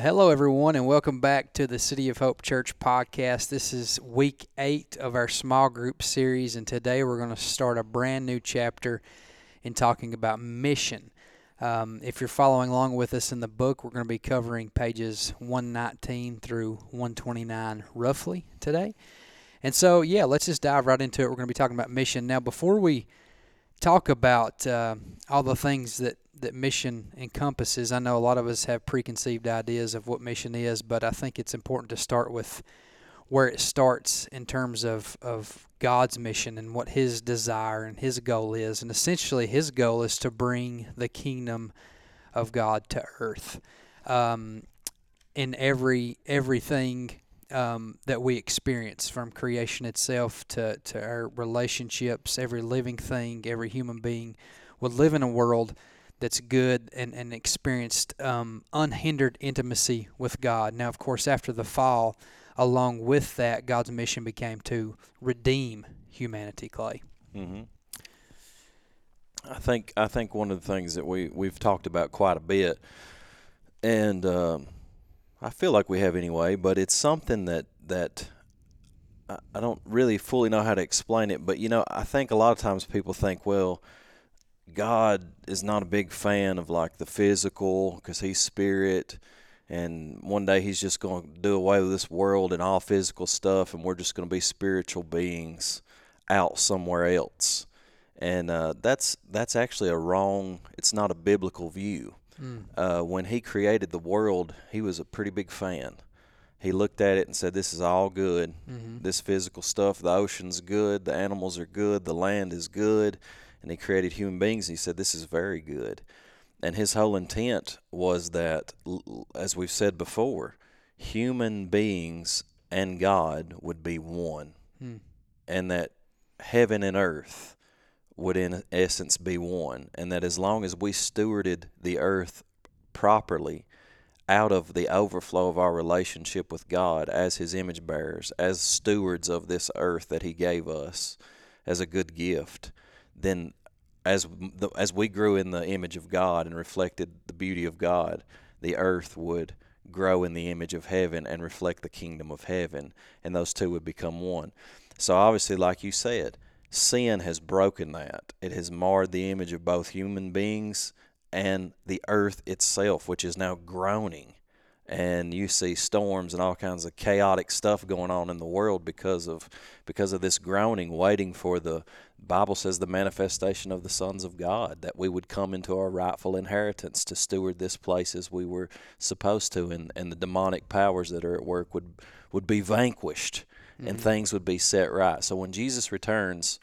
Hello, everyone, and welcome back to the City of Hope Church podcast. This is week 8 of our small group series, and today we're going to start a brand new chapter in talking about mission. If you're following along with us in the book, we're going to be covering pages 119 through 129 roughly today. And so, let's just dive right into it. We're going to be talking about mission. Now, before we talk about all the things that mission encompasses. I know a lot of us have preconceived ideas of what mission is, but I think it's important to start with where it starts in terms of God's mission and what His desire and His goal is. And essentially, His goal is to bring the kingdom of God to earth in everything that we experience, from creation itself to our relationships. Every living thing, every human being would live in a world that's good and experienced unhindered intimacy with God. Now, of course, after the fall, along with that, God's mission became to redeem humanity, Clay. Mm-hmm. I think one of the things that we've talked about quite a bit, and I feel like we have anyway, but it's something that I don't really fully know how to explain it. But, I think a lot of times people think, well, God is not a big fan of like the physical because He's spirit, and one day He's just going to do away with this world and all physical stuff, and we're just going to be spiritual beings out somewhere else. And that's actually a wrong. It's not a biblical view. When He created the world, He was a pretty big fan. He looked at it and said, "This is all good. Mm-hmm. This physical stuff, the ocean's good, the animals are good, the land is good." And He created human beings. He said, "This is very good." And His whole intent was that, as we've said before, human beings and God would be one. Hmm. And that heaven and earth would in essence be one. And that as long as we stewarded the earth properly out of the overflow of our relationship with God as His image bearers, as stewards of this earth that He gave us as a good gift, then as we grew in the image of God and reflected the beauty of God, the earth would grow in the image of heaven and reflect the kingdom of heaven, and those two would become one. So obviously, like you said, sin has broken that. It has marred the image of both human beings and the earth itself, which is now groaning. And you see storms and all kinds of chaotic stuff going on in the world because of this groaning, waiting for the Bible says the manifestation of the sons of God, that we would come into our rightful inheritance to steward this place as we were supposed to, and the demonic powers that are at work would be vanquished, mm-hmm. and things would be set right. So when Jesus returns,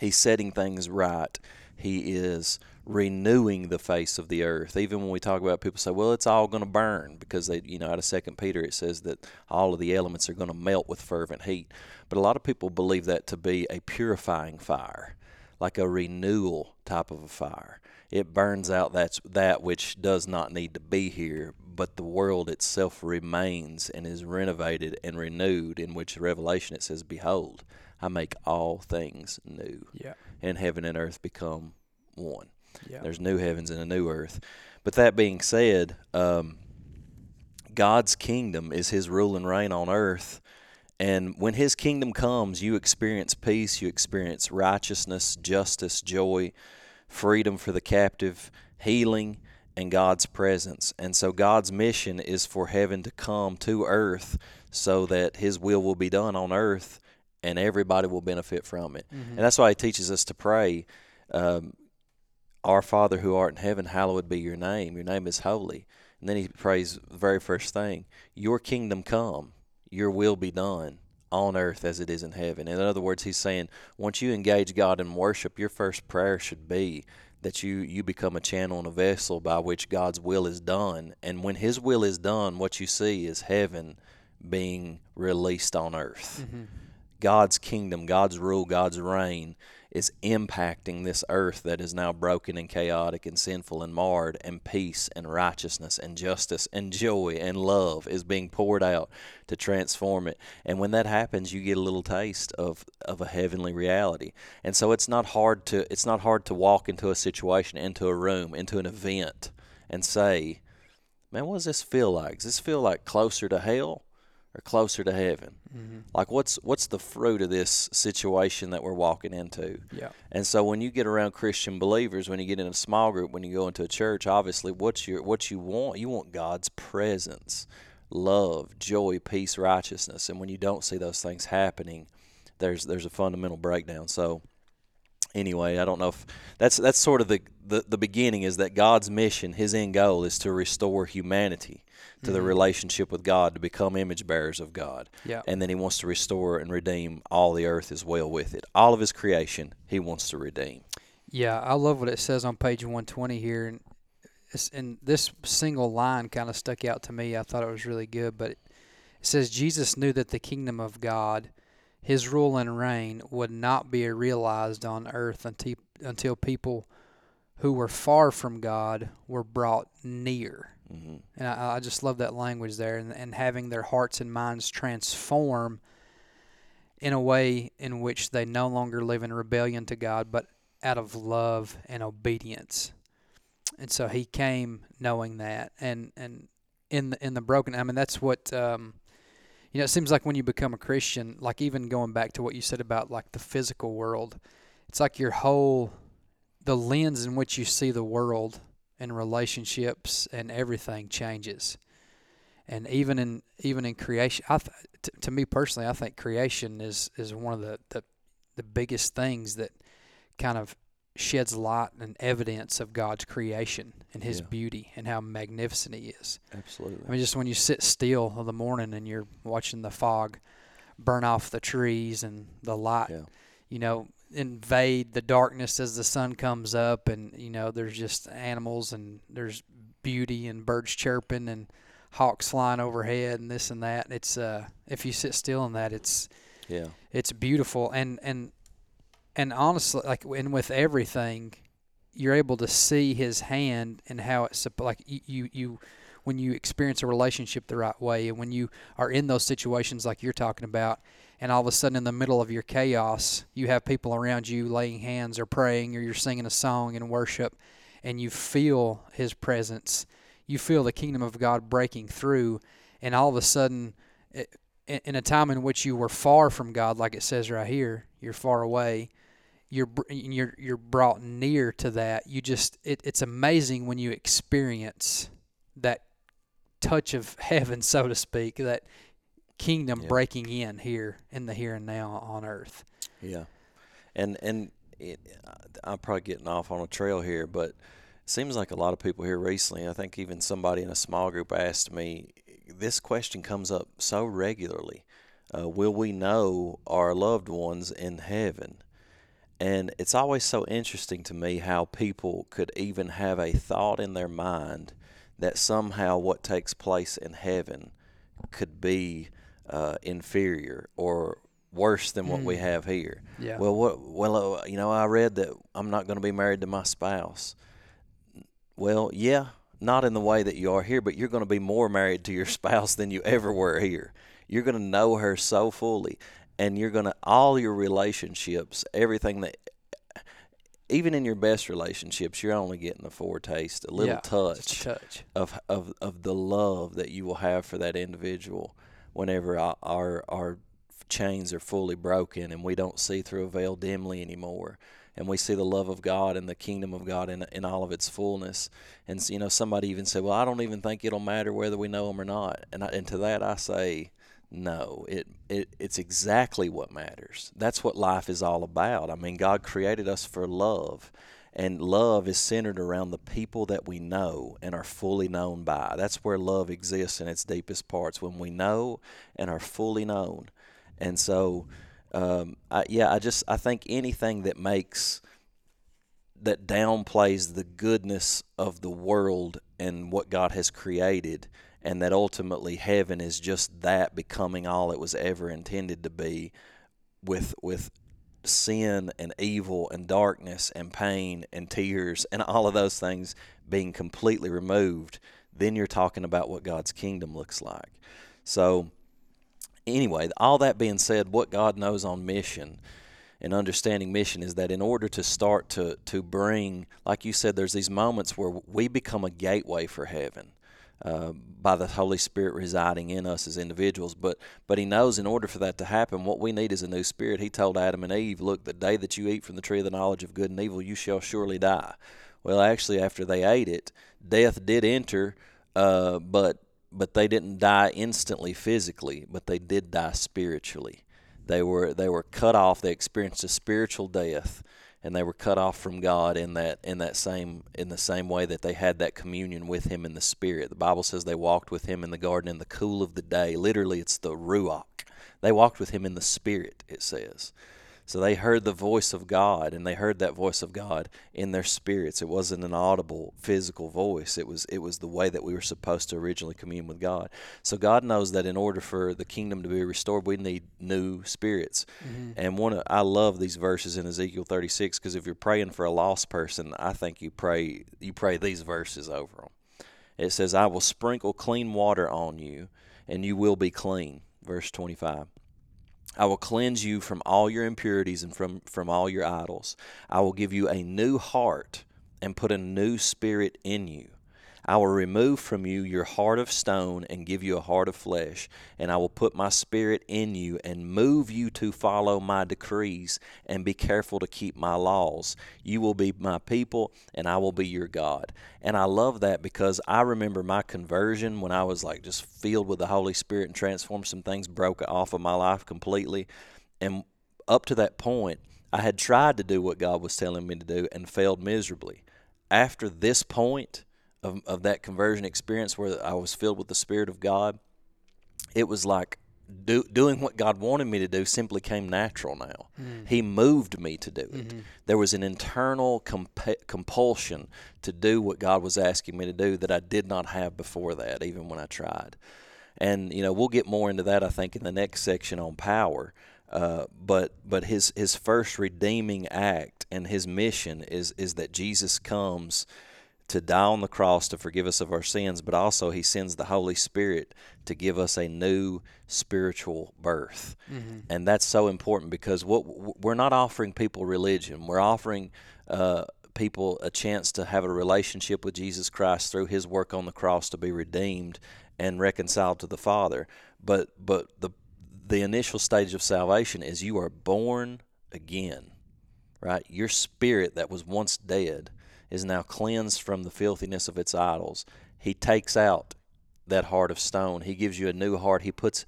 He's setting things right. He is renewing the face of the earth. Even when we talk about, people say, well, it's all going to burn, because they, out of 2 Peter it says that all of the elements are going to melt with fervent heat. But a lot of people believe that to be a purifying fire, like a renewal type of a fire. It burns out that which does not need to be here, but the world itself remains and is renovated and renewed, in which Revelation it says, "Behold, I make all things new." Yeah. And heaven and earth become one. Yeah. There's new heavens and a new earth. But that being said, God's kingdom is His rule and reign on earth. And when His kingdom comes, you experience peace, you experience righteousness, justice, joy, freedom for the captive, healing, and God's presence. And so God's mission is for heaven to come to earth so that His will be done on earth, and everybody will benefit from it. Mm-hmm. And that's why He teaches us to pray, "Our Father who art in heaven, hallowed be your name. Your name is holy." And then He prays the very first thing, "Your kingdom come, your will be done on earth as it is in heaven." And in other words, He's saying, once you engage God in worship, your first prayer should be that you become a channel and a vessel by which God's will is done. And when His will is done, what you see is heaven being released on earth. Mm-hmm. God's kingdom, God's rule, God's reign is impacting this earth that is now broken and chaotic and sinful and marred, and peace and righteousness and justice and joy and love is being poured out to transform it. And when that happens, you get a little taste of a heavenly reality. And so it's not hard to walk into a situation, into a room, into an event and say, man, what does this feel like? Does this feel like closer to hell or closer to heaven? Mm-hmm. Like, what's the fruit of this situation that we're walking into? Yeah. And so when you get around Christian believers, when you get in a small group, when you go into a church, obviously what you want God's presence, love, joy, peace, righteousness. And when you don't see those things happening, there's a fundamental breakdown. So anyway, I don't know if that's sort of the beginning, is that God's mission, his end goal, is to restore humanity to mm-hmm. the relationship with God, to become image bearers of God. Yeah. And then he wants to restore and redeem all the earth as well with it. All of his creation, he wants to redeem. Yeah, I love what it says on page 120 here. And this single line kind of stuck out to me. I thought it was really good. But it says, Jesus knew that the kingdom of God, his rule and reign, would not be realized on earth until people who were far from God were brought near. Mm-hmm. And I just love that language there, and having their hearts and minds transform in a way in which they no longer live in rebellion to God, but out of love and obedience. And so he came knowing that, and in the broken, I mean, that's what, you know, it seems like when you become a Christian, like even going back to what you said about like the physical world, it's like your whole, the lens in which you see the world and relationships and everything changes. And even in creation, to me personally, I think creation is one of the biggest things that kind of sheds light and evidence of God's creation and his beauty and how magnificent he is. Absolutely. I mean, just when you sit still in the morning and you're watching the fog burn off the trees and the light, you know, invade the darkness as the sun comes up, and you know, there's just animals and there's beauty and birds chirping and hawks flying overhead and this and that. It's if you sit still in that, it's beautiful. And honestly, like, and with everything, you're able to see his hand and how it's like you when you experience a relationship the right way, and when you are in those situations like you're talking about, and all of a sudden in the middle of your chaos, you have people around you laying hands or praying, or you're singing a song in worship, and you feel his presence. You feel the kingdom of God breaking through, and all of a sudden, in a time in which you were far from God, like it says right here, you're far away, you're brought near to that. You just it's amazing when you experience that touch of heaven, so to speak, that kingdom breaking in the here and now on earth. Yeah, and I'm probably getting off on a trail here, but it seems like a lot of people here recently, I think even somebody in a small group asked me, this question comes up so regularly. Will we know our loved ones in heaven? And it's always so interesting to me how people could even have a thought in their mind that somehow what takes place in heaven could be inferior or worse than what we have here. Yeah. I read that I'm not going to be married to my spouse. Well, yeah, not in the way that you are here, but you're going to be more married to your spouse than you ever were here. You're going to know her so fully, and you're going to, all your relationships, everything that, even in your best relationships, you're only getting a foretaste, a little touch. Of the love that you will have for that individual whenever our chains are fully broken and we don't see through a veil dimly anymore. And we see the love of God and the kingdom of God in all of its fullness. And, you know, somebody even said, well, I don't even think it'll matter whether we know him or not. And to that I say, no, it's exactly what matters. That's what life is all about. I mean, God created us for love, and love is centered around the people that we know and are fully known by. That's where love exists in its deepest parts, when we know and are fully known. And so... I think anything that downplays the goodness of the world and what God has created, and that ultimately heaven is just that becoming all it was ever intended to be, with sin and evil and darkness and pain and tears and all of those things being completely removed, then you're talking about what God's kingdom looks like. So... anyway, all that being said, what God knows on mission and understanding mission is that in order to start to bring, like you said, there's these moments where we become a gateway for heaven. by the Holy Spirit residing in us as individuals. But he knows in order for that to happen, what we need is a new spirit. He told Adam and Eve, look, the day that you eat from the tree of the knowledge of good and evil, you shall surely die. Well, actually, after they ate it, death did enter, but they didn't die instantly physically, but they did die spiritually. They were cut off. They experienced a spiritual death, and they were cut off from God in the same way that they had that communion with Him in the Spirit. The Bible says they walked with Him in the garden in the cool of the day. Literally, it's the ruach. They walked with Him in the Spirit, it says. So they heard the voice of God, and they heard that voice of God in their spirits. It wasn't an audible physical voice. It was the way that we were supposed to originally commune with God. So God knows that in order for the kingdom to be restored, we need new spirits. Mm-hmm. And I love these verses in Ezekiel 36, because if you're praying for a lost person, I think you pray these verses over them. It says, I will sprinkle clean water on you, and you will be clean. Verse 25. I will cleanse you from all your impurities and from all your idols. I will give you a new heart and put a new spirit in you. I will remove from you your heart of stone and give you a heart of flesh. And I will put my spirit in you and move you to follow my decrees and be careful to keep my laws. You will be my people and I will be your God. And I love that, because I remember my conversion when I was like just filled with the Holy Spirit and transformed some things, broke off of my life completely. And up to that point, I had tried to do what God was telling me to do and failed miserably. After this point of that conversion experience where I was filled with the Spirit of God, it was like doing what God wanted me to do simply came natural now. Mm. He moved me to do it. Mm-hmm. There was an internal compulsion to do what God was asking me to do that I did not have before that, even when I tried. And, we'll get more into that, I think, in the next section on power. But his first redeeming act and his mission is that Jesus comes to die on the cross to forgive us of our sins, but also he sends the Holy Spirit to give us a new spiritual birth. Mm-hmm. And that's so important, because we're not offering people religion. We're offering people a chance to have a relationship with Jesus Christ through his work on the cross to be redeemed and reconciled to the Father. But the initial stage of salvation is you are born again, right? Your spirit that was once dead is now cleansed from the filthiness of its idols. He takes out that heart of stone. He gives you a new heart. He puts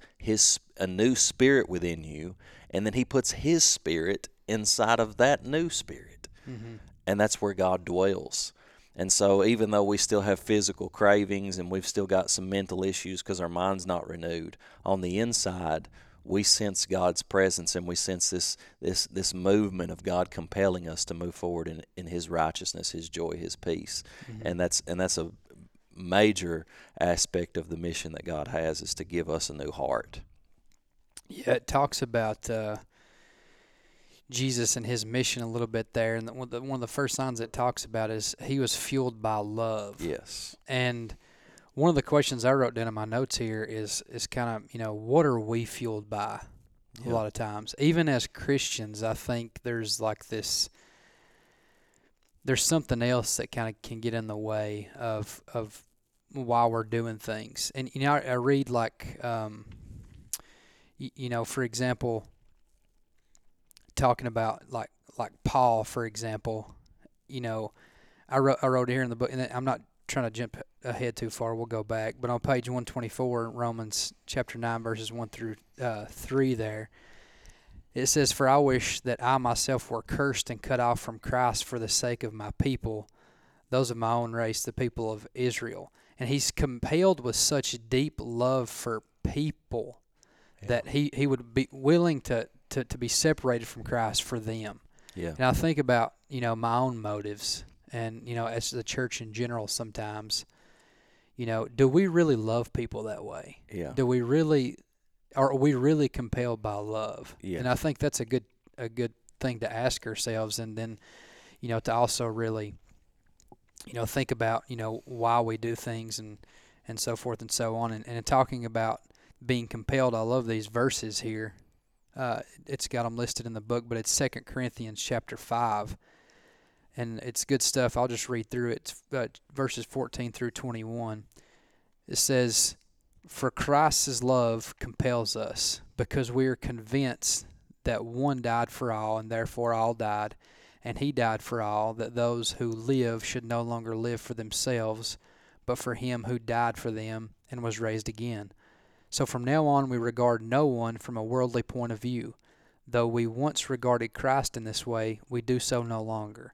a new spirit within you, and then he puts his spirit inside of that new spirit. Mm-hmm. And that's where God dwells. And so even though we still have physical cravings and we've still got some mental issues because our mind's not renewed, on the inside we sense God's presence, and we sense this movement of God compelling us to move forward in His righteousness, His joy, His peace. Mm-hmm. And that's a major aspect of the mission that God has, is to give us a new heart. Yeah, it talks about Jesus and His mission a little bit there, and one of the first signs it talks about is He was fueled by love. Yes. And one of the questions I wrote down in my notes here is kind of, what are we fueled by a lot of times? Even as Christians, I think there's like this, there's something else that kind of can get in the way of why we're doing things. And, I read like, for example, talking about like Paul, for example, I wrote here in the book, and I'm not trying to jump ahead too far, we'll go back, but on page 124, Romans chapter 9, verses 1 through 3 there, it says, For I wish that I myself were cursed and cut off from Christ for the sake of my people, those of my own race, the people of Israel. And he's compelled with such deep love for people that he would be willing to be separated from Christ for them. Yeah. And I think about, my own motives and, as the church in general sometimes. Do we really love people that way? Yeah. Are we really compelled by love? Yeah. And I think that's a good thing to ask ourselves, and then, to also really, think about, why we do things and so forth and so on. And talking about being compelled, I love these verses here. It's got them listed in the book, but it's 2 Corinthians chapter 5. And it's good stuff. I'll just read through it. It's verses 14 through 21. It says, "For Christ's love compels us, because we are convinced that one died for all, and therefore all died, and he died for all, that those who live should no longer live for themselves, but for him who died for them and was raised again. So from now on we regard no one from a worldly point of view. Though we once regarded Christ in this way, we do so no longer.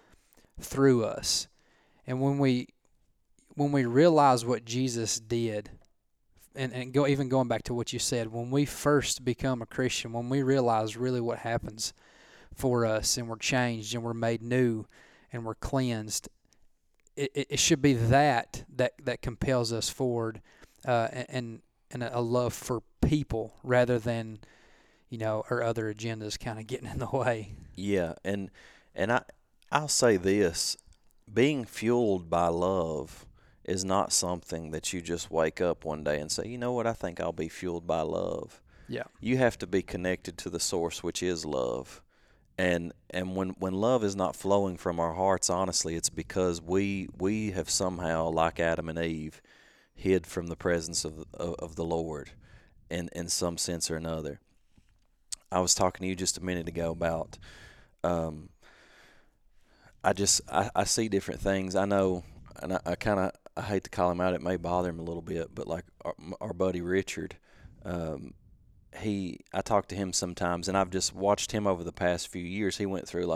through us." And when we realize what Jesus did, and even going back to what you said, when we first become a Christian, when we realize really what happens for us, and we're changed and we're made new and we're cleansed, it should be that compels us forward, and a love for people rather than, our other agendas kind of getting in the way. Yeah, and I'll say this, being fueled by love is not something that you just wake up one day and say, you know what, I think I'll be fueled by love. Yeah. You have to be connected to the source, which is love. And when love is not flowing from our hearts, honestly, it's because we have somehow, like Adam and Eve, hid from the presence of the Lord in some sense or another. I was talking to you just a minute ago about I see different things. I know, and I hate to call him out. It may bother him a little bit, but like our buddy Richard, I talk to him sometimes, and I've just watched him over the past few years. He went through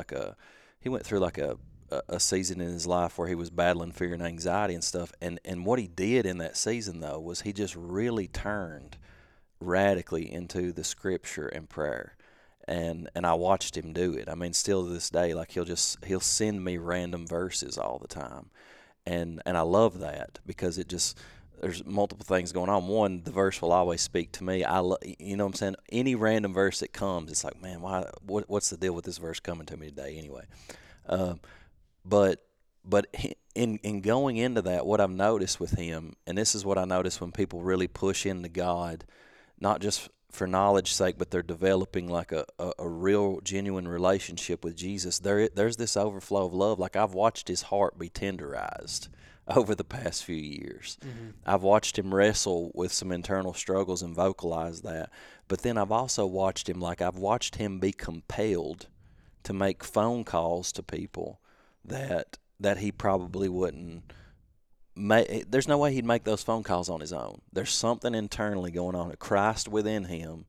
a season in his life where he was battling fear and anxiety and stuff. And what he did in that season though was he just really turned radically into the scripture and prayer. And I watched him do it. I mean, still to this day, like he'll send me random verses all the time. And I love that because it just, there's multiple things going on. One, the verse will always speak to me. You know what I'm saying? Any random verse that comes, it's like, man, what's the deal with this verse coming to me today anyway? But in going into that, what I've noticed with him, and this is what I notice when people really push into God, not just for knowledge's sake, but they're developing like a real, genuine relationship with Jesus, there's this overflow of love. Like I've watched his heart be tenderized over the past few years. Mm-hmm. I've watched him wrestle with some internal struggles and vocalize that. But then I've also watched him, be compelled to make phone calls to people that he probably wouldn't make. There's no way he'd make those phone calls on his own. There's something internally going on. Christ within him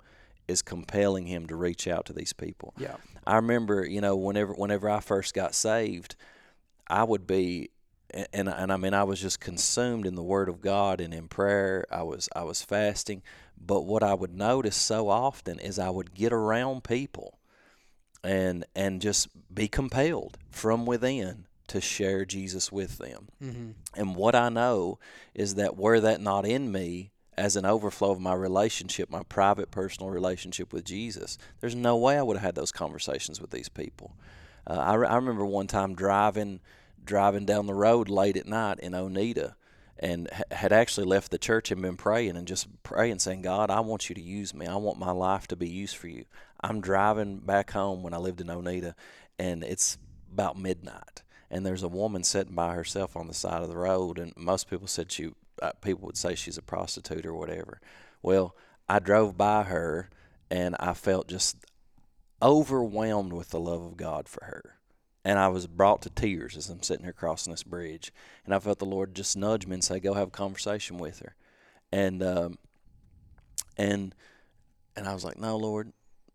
is compelling him to reach out to these people. Yeah. I remember, whenever I first got saved, I would be, and I mean, I was just consumed in the Word of God and in prayer. I was fasting, but what I would notice so often is I would get around people and just be compelled from within to share Jesus with them. Mm-hmm. And what I know is that were that not in me as an overflow of my relationship, my private personal relationship with Jesus, there's no way I would have had those conversations with these people. I remember one time driving down the road late at night in Oneida, and had actually left the church and been praying and just praying, saying, God, I want you to use me. I want my life to be used for you. I'm driving back home when I lived in Oneida, and it's about midnight, and there's a woman sitting by herself on the side of the road, and most people said people would say she's a prostitute or whatever. Well, I drove by her, and I felt just overwhelmed with the love of God for her. And I was brought to tears as I'm sitting here crossing this bridge. And I felt the Lord just nudge me and say, go have a conversation with her. And I was like, no, Lord,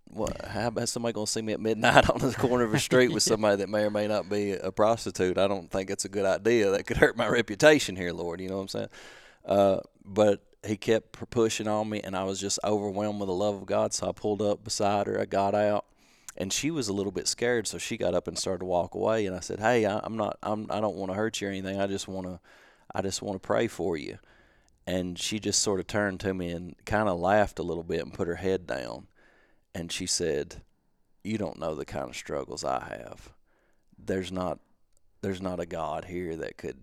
what? How about somebody going to see me at midnight on the corner of a street with somebody that may or may not be a prostitute? I don't think it's a good idea. That could hurt my reputation here, Lord. You know what I'm saying? But he kept pushing on me, and I was just overwhelmed with the love of God. So I pulled up beside her. I got out. And she was a little bit scared, so she got up and started to walk away. And I said, "Hey, I don't want to hurt you or anything. I just want to pray for you." And she just sort of turned to me and kind of laughed a little bit and put her head down. And she said, "You don't know the kind of struggles I have. There's not a God here that could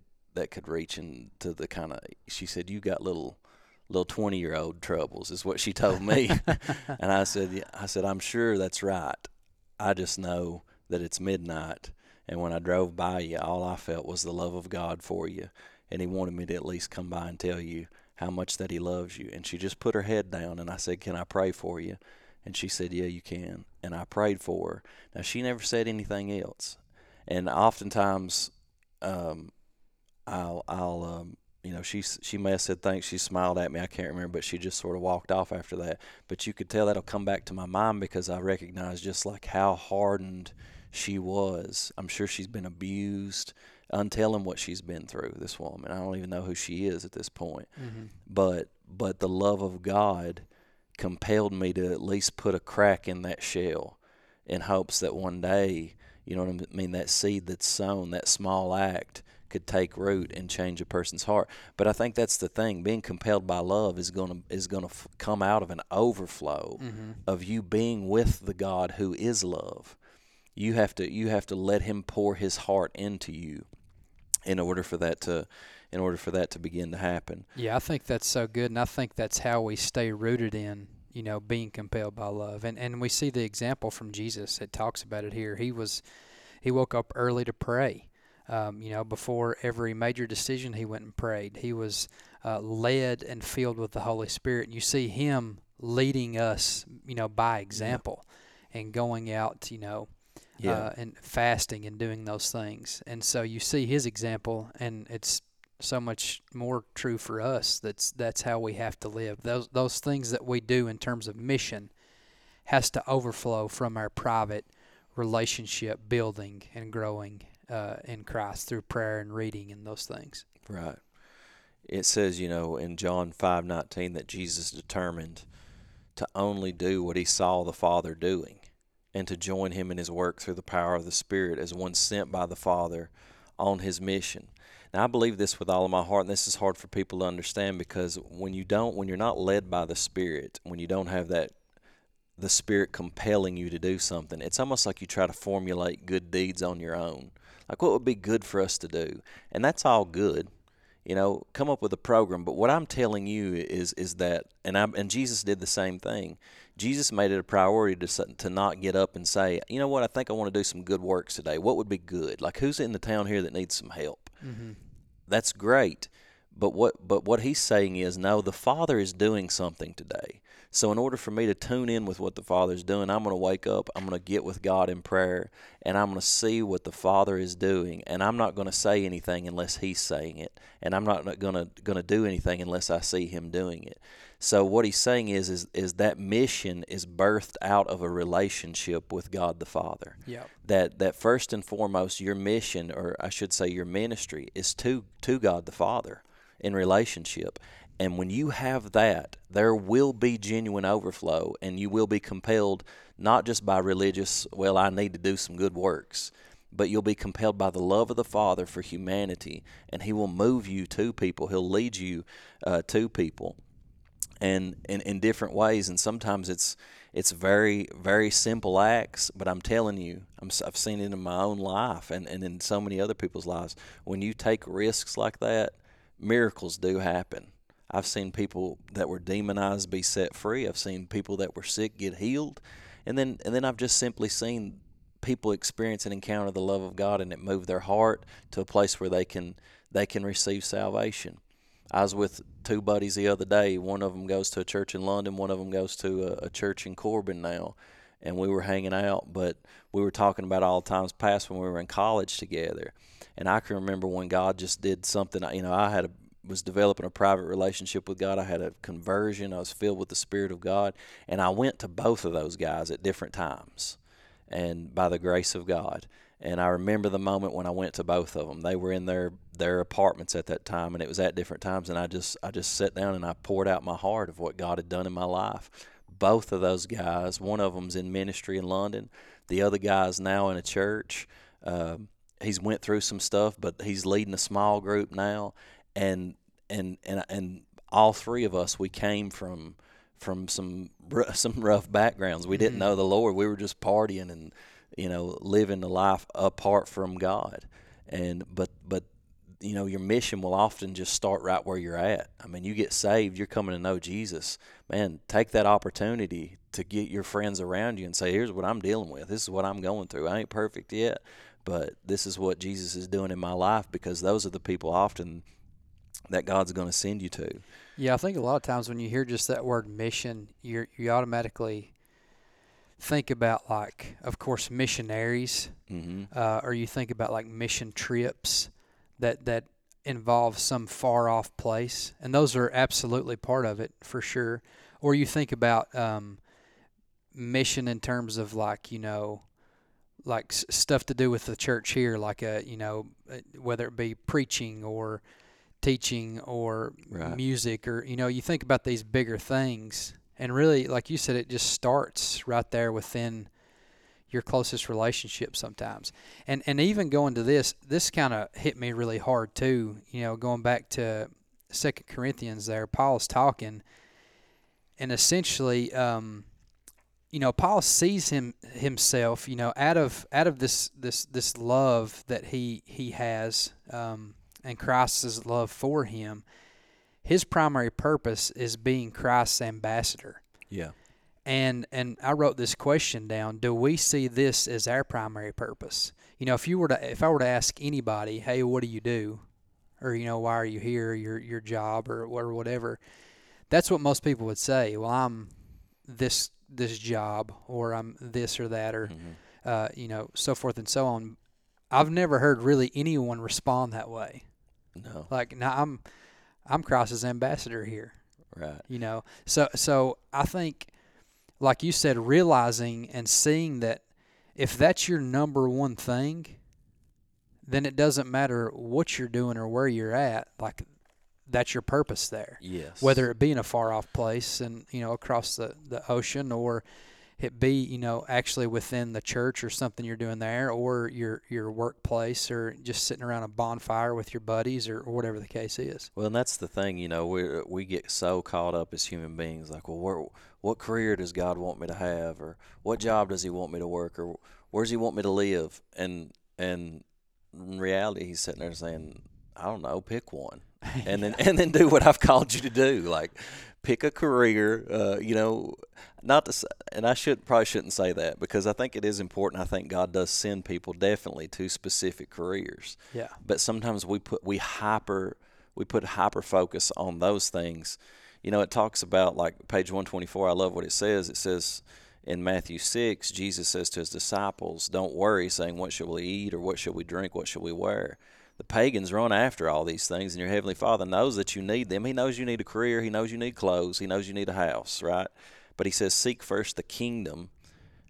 reach into the kind of," she said, "you got little 20-year-old troubles," is what she told me. And I said, "I'm sure that's right. I just know that it's midnight. And when I drove by you, all I felt was the love of God for you. And he wanted me to at least come by and tell you how much that he loves you." And she just put her head down, and I said, "Can I pray for you?" And she said, "Yeah, you can." And I prayed for her. Now, she never said anything else. And oftentimes, she may have said thanks. She smiled at me. I can't remember, but she just sort of walked off after that. But you could tell that'll come back to my mind because I recognize just like how hardened she was. I'm sure she's been abused. Untell him what she's been through, this woman. I don't even know who she is at this point. Mm-hmm. But the love of God compelled me to at least put a crack in that shell in hopes that one day, you know what I mean, that seed that's sown, that small act could take root and change a person's heart. But I think that's the thing. Being compelled by love is going to come out of an overflow mm-hmm. of you being with the God who is love. You have to let him pour his heart into you in order for that to begin to happen. Yeah, I think that's so good, and I think that's how we stay rooted in, you know, being compelled by love. And we see the example from Jesus. It talks about it here. He woke up early to pray. Before every major decision, he went and prayed. He was led and filled with the Holy Spirit. And you see him leading us, you know, by example, yeah. and going out, you know. Yeah. And fasting and doing those things. And so you see his example, and it's so much more true for us. That's how we have to live. Those things that we do in terms of mission has to overflow from our private relationship building and growing in Christ through prayer and reading and those things. Right. It says, you know, in John 5:19 that Jesus determined to only do what he saw the Father doing, and to join him in his work through the power of the Spirit as one sent by the Father on his mission. Now, I believe this with all of my heart, and this is hard for people to understand because when you're not led by the Spirit, when you don't have the Spirit compelling you to do something, it's almost like you try to formulate good deeds on your own. Like, what would be good for us to do? And that's all good. You know, come up with a program. But what I'm telling you is that, and Jesus did the same thing. Jesus made it a priority to not get up and say, you know what, I think I want to do some good works today. What would be good? Like, who's in the town here that needs some help? Mm-hmm. That's great. But what he's saying is, no, the Father is doing something today. So in order for me to tune in with what the Father's doing, I'm going to wake up, I'm going to get with God in prayer, and I'm going to see what the Father is doing. And I'm not going to say anything unless he's saying it. And I'm not going to do anything unless I see him doing it. So what he's saying is that mission is birthed out of a relationship with God the Father. Yep. That first and foremost, your mission, or I should say your ministry, is to God the Father in relationship. And when you have that, there will be genuine overflow, and you will be compelled not just by religious, well, I need to do some good works, but you'll be compelled by the love of the Father for humanity, and he will move you to people. He'll lead you to people and in different ways, and sometimes it's very, very simple acts, but I'm telling you, I've seen it in my own life and in so many other people's lives. When you take risks like that, miracles do happen. I've seen people that were demonized be set free. I've seen people that were sick get healed. And then I've just simply seen people experience and encounter the love of God, and it move their heart to a place where they can receive salvation. I was with two buddies the other day. One of them goes to a church in London. One of them goes to a church in Corbin now. And we were hanging out, but we were talking about all times past when we were in college together. And I can remember when God just did something. You know, I was developing a private relationship with God. I had a conversion. I was filled with the Spirit of God. And I went to both of those guys at different times, and by the grace of God. And I remember the moment when I went to both of them. They were in their apartments at that time, and it was at different times. And I just sat down and I poured out my heart of what God had done in my life. Both of those guys, one of them's in ministry in London. The other guy's now in a church. He's went through some stuff, but he's leading a small group now. And all three of us, we came from some rough backgrounds. We didn't know the Lord. We were just partying and, you know, living a life apart from God. And but you know, your mission will often just start right where you're at. I mean, you get saved, you're coming to know Jesus. Man, take that opportunity to get your friends around you and say, here's what I'm dealing with. This is what I'm going through. I ain't perfect yet, but this is what Jesus is doing in my life, because those are the people often that God's going to send you to. Yeah, I think a lot of times when you hear just that word mission, you automatically think about, like, of course, missionaries, or you think about, like, mission trips that involve some far-off place, and those are absolutely part of it for sure. Or you think about mission in terms of, like, you know, like stuff to do with the church here, like, you know, whether it be preaching or teaching or music, or, you know, you think about these bigger things, and really, like you said, it just starts right there within your closest relationship sometimes. And even going to this kind of hit me really hard too, you know, going back to 2 Corinthians there, Paul's talking, and essentially, you know, Paul sees himself, you know, out of this love that he has, and Christ's love for him, his primary purpose is being Christ's ambassador. Yeah. And I wrote this question down: do we see this as our primary purpose? You know, if I were to ask anybody, hey, what do you do, or, you know, why are you here, your job, or whatever, that's what most people would say. Well, I'm this job, or I'm this or that, or you know, so forth and so on. I've never heard really anyone respond that way. No, like, no, I'm Christ's ambassador here. Right. You know, so I think, like you said, realizing and seeing that if that's your number one thing, then it doesn't matter what you're doing or where you're at, like, that's your purpose there. Yes. Whether it be in a far-off place and, you know, across the ocean, or it be, you know, actually within the church or something you're doing there, or your workplace, or just sitting around a bonfire with your buddies, or whatever the case is. Well, and that's the thing, you know, we get so caught up as human beings, like, well, what career does God want me to have, or what job does he want me to work, or where does he want me to live? And in reality, he's sitting there saying, I don't know, pick one. And then do what I've called you to do. Like, pick a career, you know, not to say, and I probably shouldn't say that, because I think it is important. I think God does send people definitely to specific careers. Yeah. But sometimes we put hyper focus on those things. You know, it talks about, like, page 124. I love what it says. It says in Matthew 6, Jesus says to his disciples, "Don't worry, saying, what shall we eat, or what shall we drink, what shall we wear? The pagans run after all these things, and your Heavenly Father knows that you need them. He knows you need a career. He knows you need clothes. He knows you need a house, right? But he says, seek first the kingdom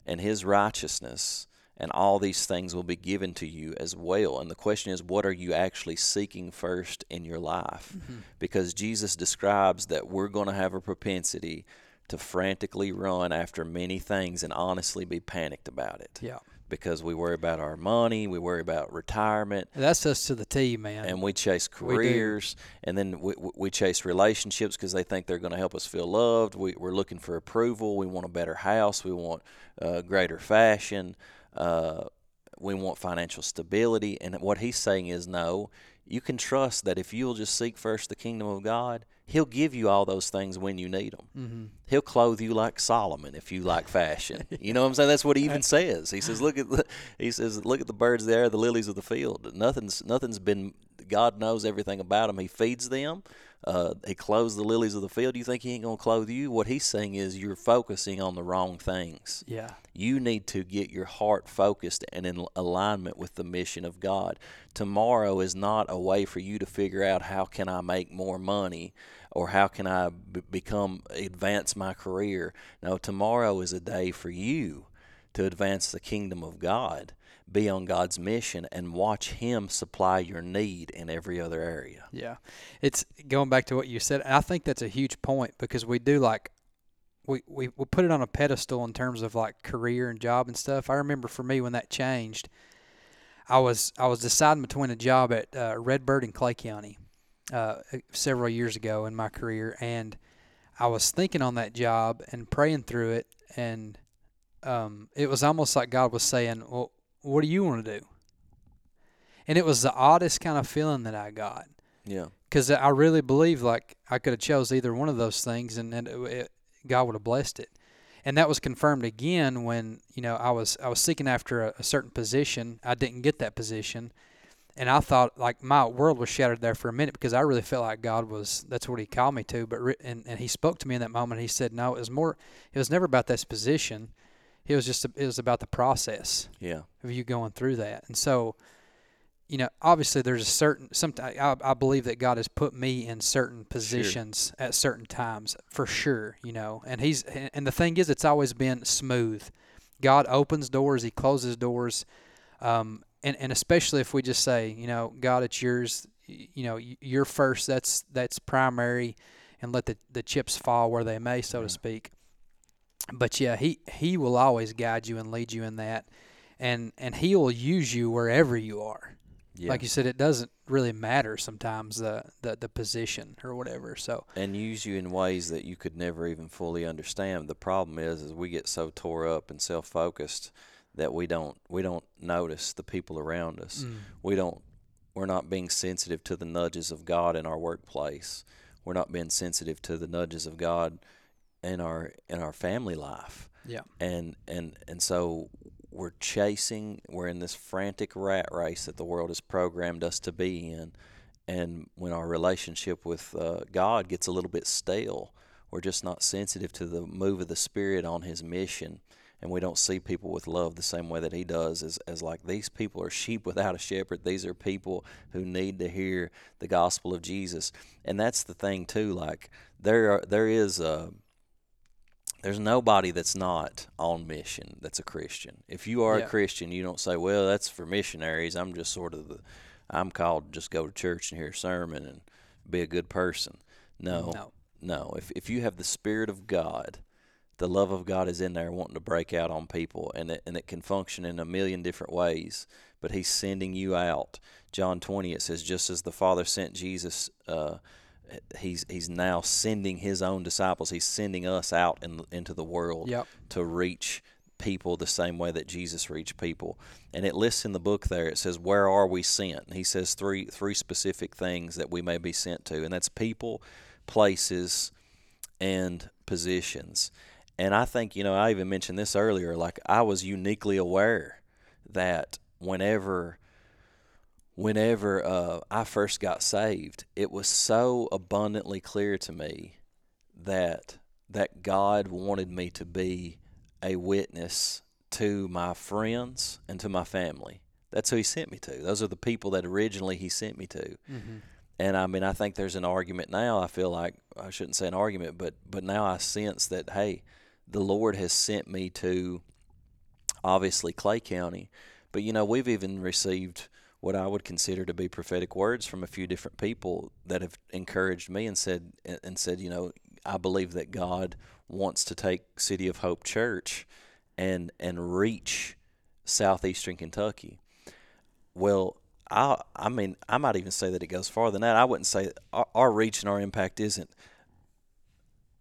and his righteousness, and all these things will be given to you as well." And the question is, what are you actually seeking first in your life? Mm-hmm. Because Jesus describes that we're going to have a propensity to frantically run after many things and honestly be panicked about it. Yeah. Because we worry about our money, we worry about retirement. That's us to the T, man. And we chase careers, and then we chase relationships because they think they're going to help us feel loved. We're looking for approval. We want a better house. We want greater fashion. We want financial stability. And what he's saying is, no, you can trust that if you'll just seek first the kingdom of God, he'll give you all those things when you need them. Mm-hmm. He'll clothe you like Solomon if you like fashion. You know what I'm saying? That's what he even says. He says, look at the birds of the air, the lilies of the field. Nothing's been. God knows everything about them. He feeds them. He clothes the lilies of the field. You think he ain't gonna clothe you? What he's saying is, you're focusing on the wrong things. Yeah. You need to get your heart focused and in alignment with the mission of God. Tomorrow is not a way for you to figure out how can I make more money, or how can I advance my career. No, tomorrow is a day for you to advance the kingdom of God, be on God's mission, and watch him supply your need in every other area. Yeah. It's going back to what you said. I think that's a huge point, because we do, like, we put it on a pedestal in terms of, like, career and job and stuff. I remember for me when that changed, I was deciding between a job at Redbird and Clay County. several years ago in my career, and I was thinking on that job and praying through it, and it was almost like God was saying, well, what do you want to do? And it was the oddest kind of feeling that I got. Yeah. Because I really believe, like, I could have chose either one of those things, and God would have blessed it. And that was confirmed again when, you know, I was seeking after a certain position. I didn't get that position. And I thought, like, my world was shattered there for a minute, because I really felt like God was, that's what he called me to. But and he spoke to me in that moment. He said, no, it was never about this position. It was about the process of you going through that. And so, you know, obviously there's I believe that God has put me in certain positions at certain times for sure, you know. And the thing is, it's always been smooth. God opens doors, he closes doors. And especially if we just say, you know, God, it's yours, you know, you're first, that's primary, and let the chips fall where they may, so to speak. But yeah, he will always guide you and lead you in that, and he will use you wherever you are. Yeah. Like you said, it doesn't really matter sometimes the position or whatever. So, and use you in ways that you could never even fully understand. The problem is we get so tore up and self-focused that we don't notice the people around us. Mm. We're not being sensitive to the nudges of God in our workplace. We're not being sensitive to the nudges of God in our family life. Yeah. And so we're in this frantic rat race that the world has programmed us to be in. And when our relationship with God gets a little bit stale, we're just not sensitive to the move of the Spirit on his mission. And we don't see people with love the same way that he does, as like, these people are sheep without a shepherd. These are people who need to hear the gospel of Jesus. And that's the thing too, like there's nobody that's not on mission that's a Christian. If you are a Christian, you don't say, well, that's for missionaries. I'm just sort of I'm called to just go to church and hear a sermon and be a good person. No. If you have the Spirit of God, the love of God is in there wanting to break out on people, and it can function in a million different ways, but he's sending you out. John 20, it says, just as the Father sent Jesus, he's now sending his own disciples. He's sending us out into the world to reach people the same way that Jesus reached people. And it lists in the book there, it says, where are we sent? And he says three specific things that we may be sent to, and that's people, places, and positions. And I think, you know, I even mentioned this earlier, like I was uniquely aware that whenever I first got saved, it was so abundantly clear to me that God wanted me to be a witness to my friends and to my family. That's who he sent me to. Those are the people that originally he sent me to. Mm-hmm. And I mean, I think there's an argument now. I feel like I shouldn't say an argument, but now I sense that, hey, the Lord has sent me to, obviously, Clay County, but, you know, we've even received what I would consider to be prophetic words from a few different people that have encouraged me and said, you know, I believe that God wants to take City of Hope Church and reach southeastern Kentucky. Well, I mean, I might even say that it goes farther than that. I wouldn't say our reach and our impact isn't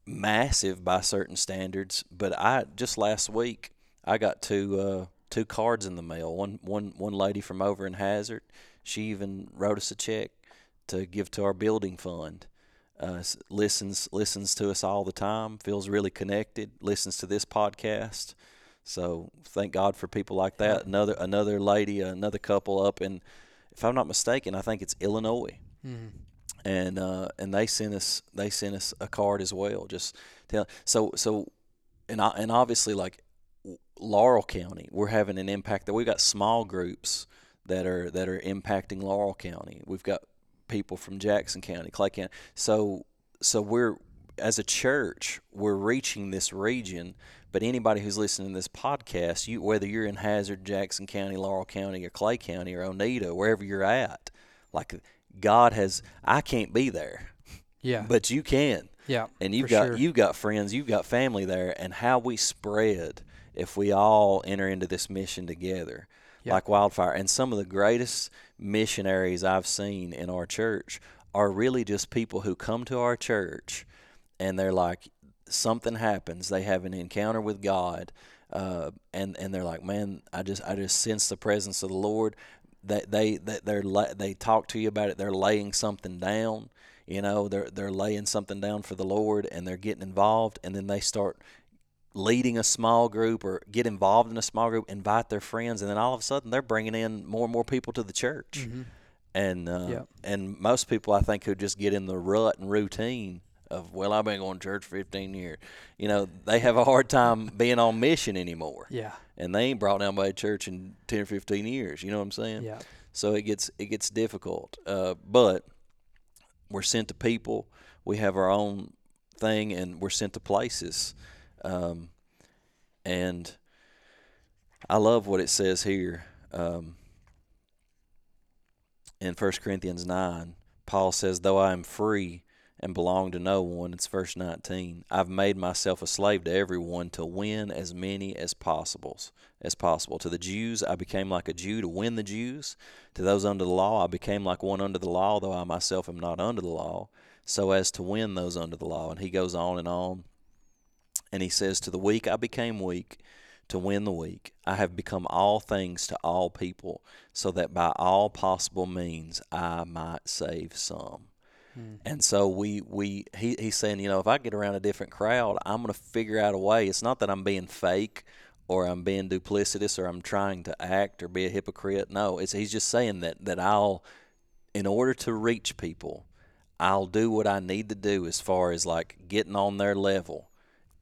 massive by certain standards, but just last week I got two cards in the mail. One lady from over in Hazard, she even wrote us a check to give to our building fund. Listens to us all the time, feels really connected, listens to this podcast. So thank God for people like that. Another lady, another couple up in, if I'm not mistaken, I think it's Illinois, and they sent us a card as well. And obviously, like Laurel County, we're having an impact that we've got small groups that are impacting Laurel County. We've got people from Jackson County, Clay County. So we're, as a church, we're reaching this region. But anybody who's listening to this podcast, whether you're in Hazard, Jackson County, Laurel County, or Clay County, or Oneida, wherever you're at, like God has, I can't be there, but you can, and you've got friends, you've got family there, and how we spread if we all enter into this mission together, like wildfire. And some of the greatest missionaries I've seen in our church are really just people who come to our church and they're like, something happens, they have an encounter with God, and they're like, man, I just sense the presence of the Lord. They talk to you about it. They're laying something down, you know. They're laying something down for the Lord, and they're getting involved, and then they start leading a small group or get involved in a small group, invite their friends, and then all of a sudden they're bringing in more and more people to the church. Mm-hmm. And most people, I think, who just get in the rut and routine of, well, I've been going to church 15 years. You know, they have a hard time being on mission anymore. Yeah. And they ain't brought down by a church in 10 or 15 years. You know what I'm saying? Yeah. So it gets difficult. But we're sent to people. We have our own thing, and we're sent to places. And I love what it says here in 1 Corinthians 9. Paul says, though I am free and belong to no one, it's verse 19. I've made myself a slave to everyone to win as many as possible. To the Jews, I became like a Jew to win the Jews. To those under the law, I became like one under the law, though I myself am not under the law, so as to win those under the law. And he goes on. And he says, to the weak I became weak to win the weak. I have become all things to all people, so that by all possible means I might save some. And so he's saying, you know, if I get around a different crowd, I'm going to figure out a way. It's not that I'm being fake or I'm being duplicitous or I'm trying to act or be a hypocrite. No, he's just saying that I'll, in order to reach people, I'll do what I need to do as far as like getting on their level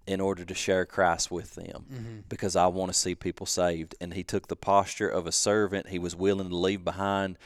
in order to share Christ with them, mm-hmm. because I want to see people saved. And he took the posture of a servant. He was willing to leave behind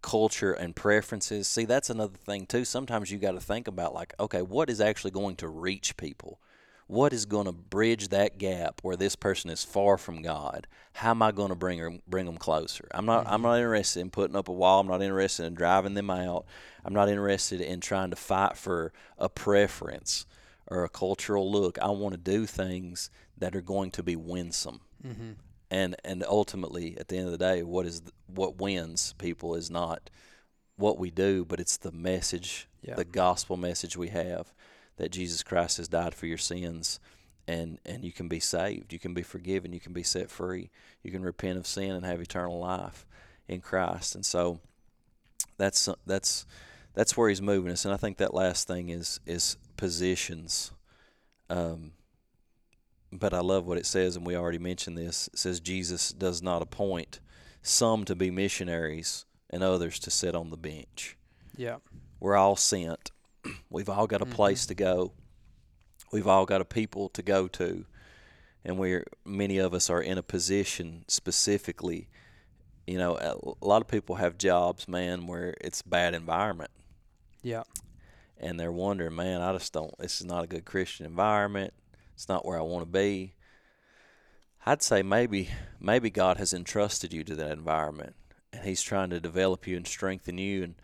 culture and preferences. See, that's another thing too. Sometimes you got to think about, like, okay, what is actually going to reach people? What is going to bridge that gap where this person is far from God? How am I going to bring them closer? I'm not interested in putting up a wall. I'm not interested in driving them out. I'm not interested in trying to fight for a preference or a cultural look. I want to do things that are going to be winsome. Mm-hmm. And ultimately, at the end of the day, what wins people is not what we do, but it's the message, the gospel message we have, that Jesus Christ has died for your sins, and you can be saved, you can be forgiven, you can be set free, you can repent of sin and have eternal life in Christ. And so that's where he's moving us. And I think that last thing is positions. But I love what it says, and we already mentioned this. It says Jesus does not appoint some to be missionaries and others to sit on the bench. Yeah. We're all sent. We've all got a place to go. We've all got a people to go to. And many of us are in a position specifically. You know, a lot of people have jobs, man, where it's bad environment. Yeah. And they're wondering, man, this is not a good Christian environment. It's not where I want to be. I'd say maybe God has entrusted you to that environment, and he's trying to develop you and strengthen you, and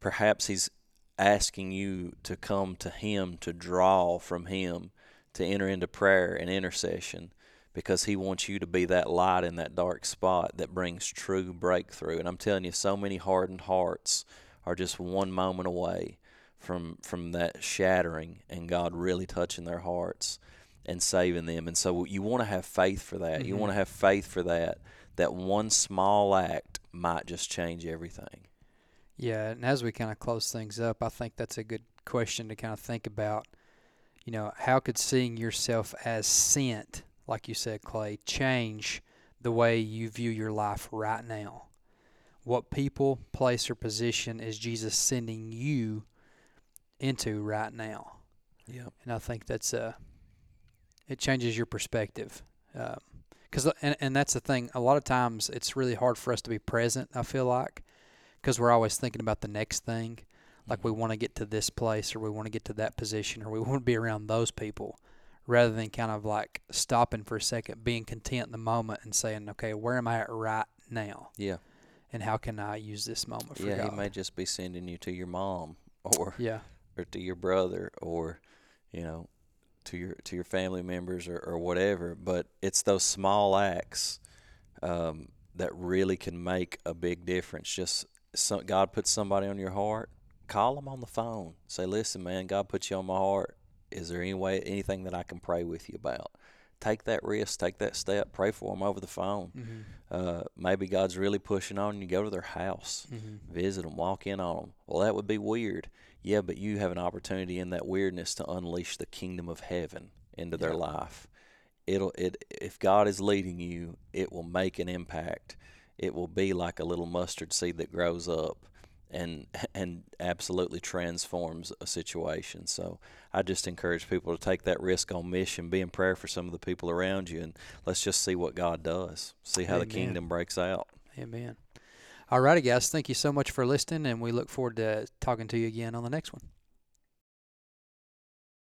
perhaps he's asking you to come to him, to draw from him, to enter into prayer and intercession, because he wants you to be that light in that dark spot that brings true breakthrough. And I'm telling you, so many hardened hearts are just one moment away from that shattering and God really touching their hearts and saving them. And so you want to have faith for that. Mm-hmm. You want to have faith for that one small act might just change everything. Yeah, and as we kind of close things up, I think that's a good question to kind of think about. You know, how could seeing yourself as sent, like you said, Clay, change the way you view your life right now? What people, place, or position is Jesus sending you into right now? Yeah. And I think that's it changes your perspective, because and that's the thing. A lot of times it's really hard for us to be present, I feel like, because we're always thinking about the next thing. Like, we want to get to this place, or we want to get to that position, or we want to be around those people, rather than kind of like stopping for a second, being content in the moment, and saying, okay, where am I at right now? Yeah. And how can I use this moment for God? He may just be sending you to your mom, or or to your brother, or, you know, to your family members, or whatever. But it's those small acts that really can make a big difference. God puts somebody on your heart, Call them on the phone. Say, listen, man, God put you on my heart. Is there any way, anything that I can pray with you about? Take that risk, take that step, pray for them over the phone. Mm-hmm. Maybe God's really pushing on you. Go to their house, mm-hmm. visit them, walk in on them. Well, that would be weird. Yeah, but you have an opportunity in that weirdness to unleash the kingdom of heaven into their life. If God is leading you, it will make an impact. It will be like a little mustard seed that grows up and absolutely transforms a situation. So I just encourage people to take that risk on mission, be in prayer for some of the people around you, and let's just see what God does, see how Amen. The kingdom breaks out. Amen. All righty, guys. Thank you so much for listening, and we look forward to talking to you again on the next one.